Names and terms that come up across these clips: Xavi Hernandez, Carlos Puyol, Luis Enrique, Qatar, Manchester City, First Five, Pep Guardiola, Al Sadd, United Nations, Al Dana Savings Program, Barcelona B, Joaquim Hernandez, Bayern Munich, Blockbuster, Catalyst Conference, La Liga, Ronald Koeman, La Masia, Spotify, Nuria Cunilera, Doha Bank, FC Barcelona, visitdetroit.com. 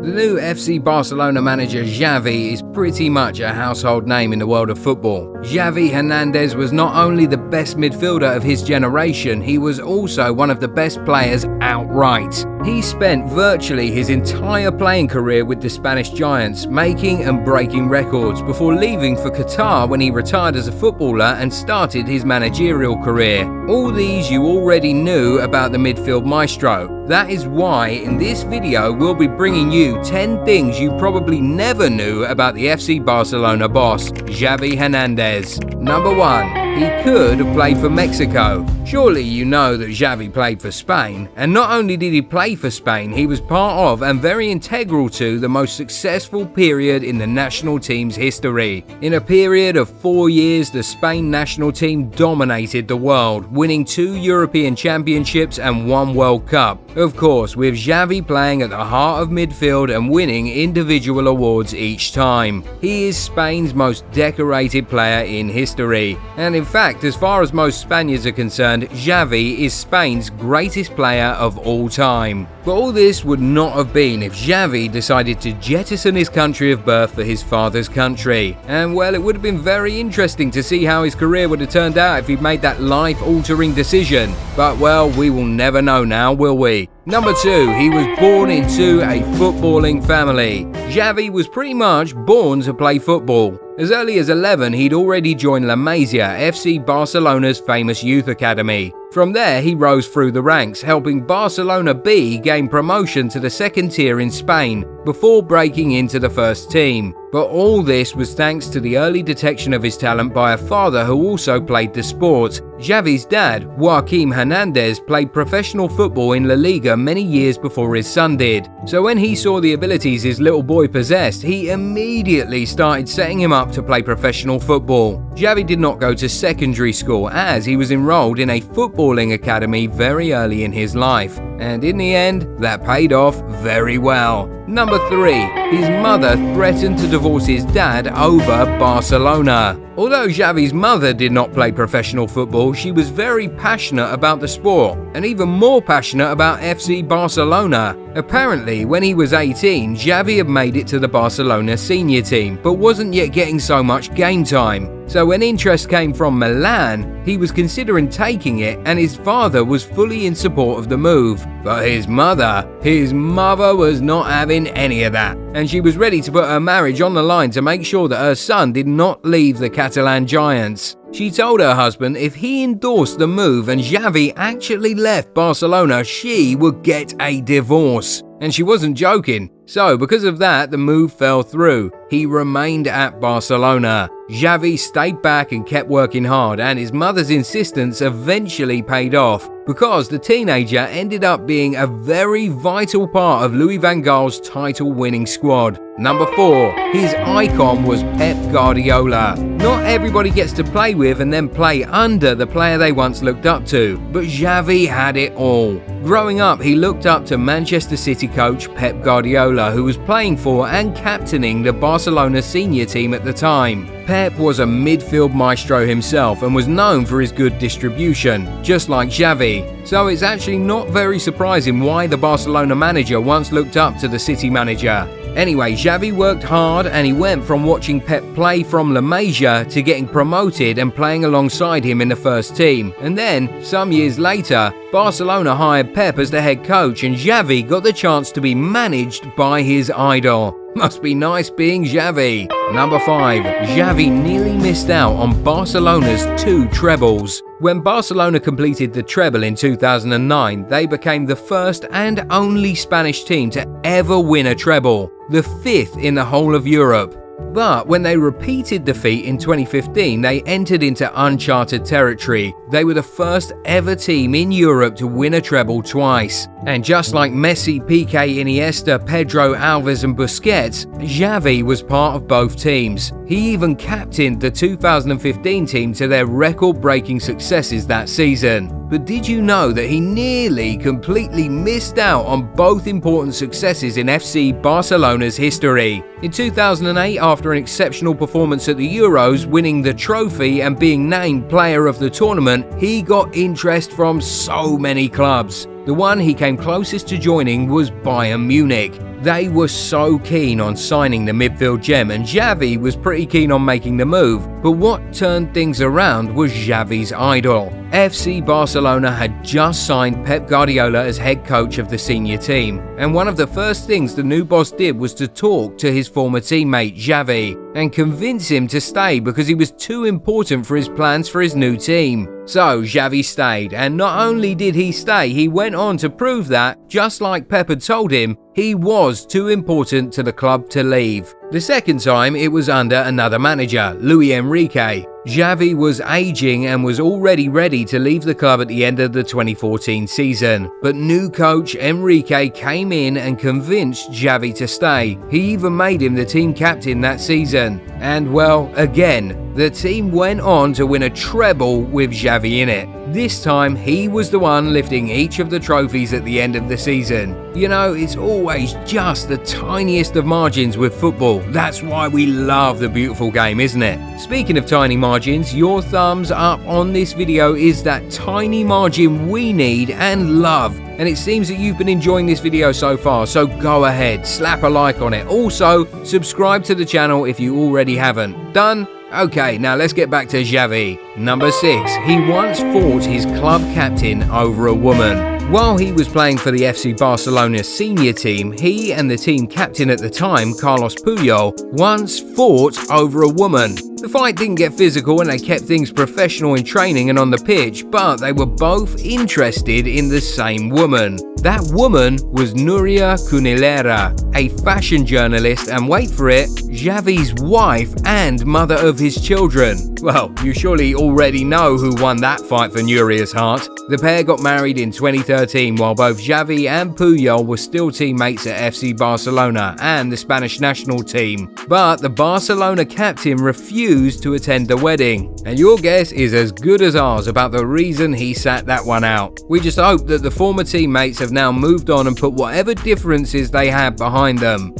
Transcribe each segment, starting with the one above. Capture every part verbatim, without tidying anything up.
The new F C Barcelona manager Xavi is pretty much a household name in the world of football. Xavi Hernandez was not only the best midfielder of his generation, he was also one of the best players outright. He spent virtually his entire playing career with the Spanish Giants, making and breaking records, before leaving for Qatar when he retired as a footballer and started his managerial career. All these you already knew about the midfield maestro. That is why in this video we'll be bringing you ten things you probably never knew about the F C Barcelona boss, Xavi Hernandez. Number one. He could have played for Mexico. Surely you know that Xavi played for Spain, and not only did he play for Spain, he was part of and very integral to the most successful period in the national team's history. In a period of four years, the Spain national team dominated the world, winning two European championships and one World Cup. Of course, with Xavi playing at the heart of midfield and winning individual awards each time. He is Spain's most decorated player in history, and in In fact, as far as most Spaniards are concerned, Xavi is Spain's greatest player of all time. But all this would not have been if Xavi decided to jettison his country of birth for his father's country. And well, it would have been very interesting to see how his career would have turned out if he'd made that life-altering decision. But well, we will never know now, will we? Number two, he was born into a footballing family. Xavi was pretty much born to play football. As early as eleven, he'd already joined La Masia, F C Barcelona's famous youth academy. From there, he rose through the ranks, helping Barcelona B gain promotion to the second tier in Spain, before breaking into the first team. But all this was thanks to the early detection of his talent by a father who also played the sport. Xavi's dad, Joaquim Hernandez, played professional football in La Liga many years before his son did. So when he saw the abilities his little boy possessed, he immediately started setting him up to play professional football. Xavi did not go to secondary school, as he was enrolled in a footballing academy very early in his life. And in the end, that paid off very well. Number three, his mother threatened to divorce his dad over Barcelona. Although Xavi's mother did not play professional football, she was very passionate about the sport, and even more passionate about F C Barcelona. Apparently, when he was eighteen, Xavi had made it to the Barcelona senior team, but wasn't yet getting so much game time. So when interest came from Milan, he was considering taking it, and his father was fully in support of the move. But his mother, his mother was not having any of that, and she was ready to put her marriage on the line to make sure that her son did not leave the Catalan Giants. She told her husband if he endorsed the move and Xavi actually left Barcelona, she would get a divorce. And she wasn't joking. So because of that, the move fell through. He remained at Barcelona. Xavi stayed back and kept working hard, and his mother's insistence eventually paid off, because the teenager ended up being a very vital part of Louis van Gaal's title-winning squad. Number four. His icon was Pep Guardiola. Not everybody gets to play with and then play under the player they once looked up to, but Xavi had it all. Growing up, he looked up to Manchester City coach Pep Guardiola, who was playing for and captaining the Barcelona senior team at the time. Pep was a midfield maestro himself and was known for his good distribution, just like Xavi. So it's actually not very surprising why the Barcelona manager once looked up to the City manager. Anyway, Xavi worked hard, and he went from watching Pep play from La Masia to getting promoted and playing alongside him in the first team. And then, some years later, Barcelona hired Pep as the head coach, and Xavi got the chance to be managed by his idol. Must be nice being Xavi. Number five. Xavi nearly missed out on Barcelona's two trebles. When Barcelona completed the treble in two thousand nine, they became the first and only Spanish team to ever win a treble, the fifth in the whole of Europe. But when they repeated the feat in twenty fifteen, they entered into uncharted territory. They were the first ever team in Europe to win a treble twice. And just like Messi, Piqué, Iniesta, Pedro, Alves and Busquets, Xavi was part of both teams. He even captained the two thousand fifteen team to their record-breaking successes that season. But did you know that he nearly completely missed out on both important successes in F C Barcelona's history? In two thousand eight, after an exceptional performance at the Euros, winning the trophy and being named player of the tournament, he got interest from so many clubs. The one he came closest to joining was Bayern Munich. They were so keen on signing the midfield gem, and Xavi was pretty keen on making the move, but what turned things around was Xavi's idol. F C Barcelona had just signed Pep Guardiola as head coach of the senior team, and one of the first things the new boss did was to talk to his former teammate Xavi and convince him to stay because he was too important for his plans for his new team. So Xavi stayed, and not only did he stay, he went on to prove that, just like Pep had told him, he was too important to the club to leave. The second time, it was under another manager, Luis Enrique. Xavi was aging and was already ready to leave the club at the end of the twenty fourteen season, but new coach Enrique came in and convinced Xavi to stay. He even made him the team captain that season. And well, again, the team went on to win a treble with Xavi in it. This time, he was the one lifting each of the trophies at the end of the season. You know, it's always just the tiniest of margins with football. That's why we love the beautiful game, isn't it? Speaking of tiny margins, your thumbs up on this video is that tiny margin we need and love. And it seems that you've been enjoying this video so far, so go ahead, slap a like on it. Also, subscribe to the channel if you already haven't. Done? Okay, now let's get back to Xavi. Number six. He once fought his club captain over a woman. While he was playing for the F C Barcelona senior team, he and the team captain at the time, Carlos Puyol, once fought over a woman. The fight didn't get physical and they kept things professional in training and on the pitch, but they were both interested in the same woman. That woman was Nuria Cunilera, a fashion journalist and, wait for it, Xavi's wife and mother of his children. Well, you surely already know who won that fight for Nuria's heart. The pair got married in twenty thirteen while both Xavi and Puyol were still teammates at F C Barcelona and the Spanish national team. But the Barcelona captain refused to attend the wedding. And your guess is as good as ours about the reason he sat that one out. We just hope that the former teammates have have now moved on and put whatever differences they had behind them.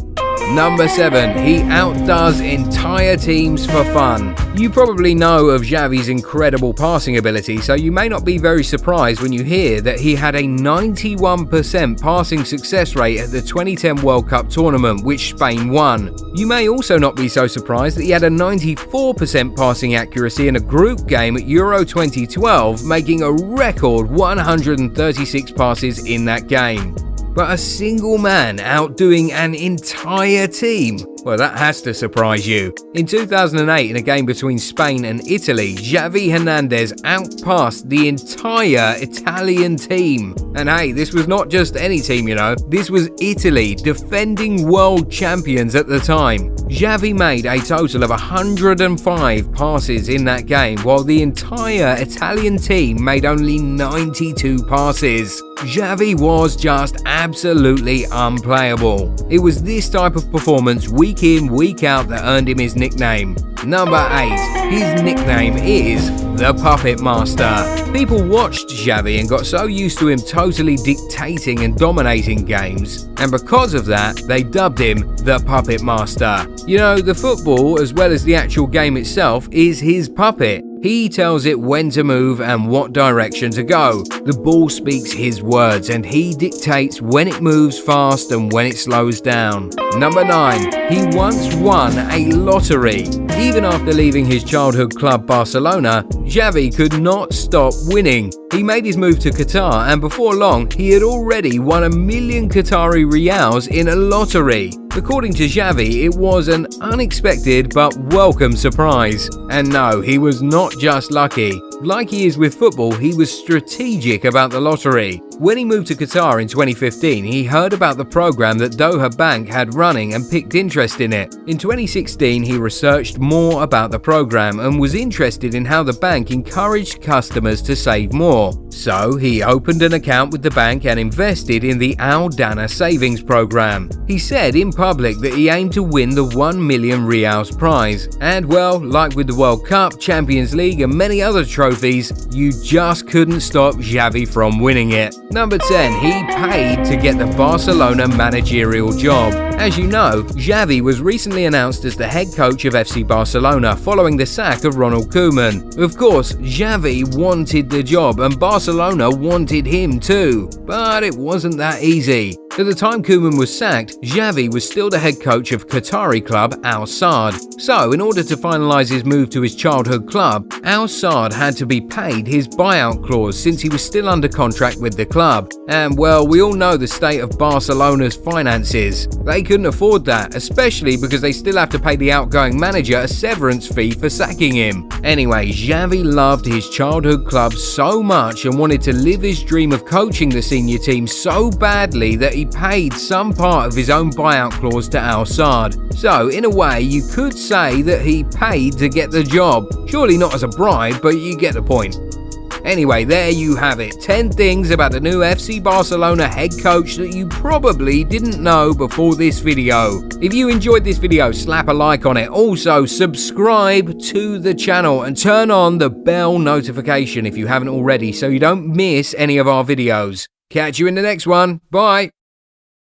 Number seven. He outdoes entire teams for fun. You probably know of Xavi's incredible passing ability, so you may not be very surprised when you hear that he had a ninety-one percent passing success rate at the twenty ten World Cup tournament, which Spain won. You may also not be so surprised that he had a ninety-four percent passing accuracy in a group game at Euro twenty twelve, making a record one hundred thirty-six passes in that game. But a single man outdoing an entire team? Well, that has to surprise you. In two thousand eight, in a game between Spain and Italy, Xavi Hernandez outpassed the entire Italian team. And hey, this was not just any team, you know. This was Italy, defending world champions at the time. Xavi made a total of one hundred five passes in that game, while the entire Italian team made only ninety-two passes. Xavi was just absolutely unplayable. It was this type of performance, week in, week out, that earned him his nickname. Number eight. His nickname is the Puppet Master. People watched Xavi and got so used to him totally dictating and dominating games, and because of that, they dubbed him the Puppet Master. You know, the football, as well as the actual game itself, is his puppet. He tells it when to move and what direction to go. The ball speaks his words and he dictates when it moves fast and when it slows down. Number nine. He once won a lottery. Even after leaving his childhood club Barcelona, Xavi could not stop winning. He made his move to Qatar and before long, he had already won a million Qatari Riyals in a lottery. According to Xavi, it was an unexpected but welcome surprise. And no, he was not just lucky. Like he is with football, he was strategic about the lottery. When he moved to Qatar in twenty fifteen, he heard about the program that Doha Bank had running and picked interest in it. In twenty sixteen, he researched more about the program and was interested in how the bank encouraged customers to save more. So he opened an account with the bank and invested in the Al Dana Savings Program. He said in public that he aimed to win the one million Riyals prize. And well, like with the World Cup, Champions League and many other trophies, you just couldn't stop Xavi from winning it. Number ten. He paid to get the Barcelona managerial job. As you know, Xavi was recently announced as the head coach of F C Barcelona following the sack of Ronald Koeman. Of course, Xavi wanted the job and Barcelona wanted him too, but it wasn't that easy. At the time Koeman was sacked, Xavi was still the head coach of Qatari club Al Sadd, so in order to finalise his move to his childhood club, Al Sadd had to be paid his buyout clause since he was still under contract with the club. And well, we all know the state of Barcelona's finances. They couldn't afford that, especially because they still have to pay the outgoing manager a severance fee for sacking him. Anyway, Xavi loved his childhood club so much and wanted to live his dream of coaching the senior team so badly that he paid some part of his own buyout clause to Al Sadd. So, in a way, you could say that he paid to get the job. Surely not as a bribe, but you get the point. Anyway, there you have it. ten things about the new F C Barcelona head coach that you probably didn't know before this video. If you enjoyed this video, slap a like on it. Also, subscribe to the channel and turn on the bell notification if you haven't already so you don't miss any of our videos. Catch you in the next one. Bye.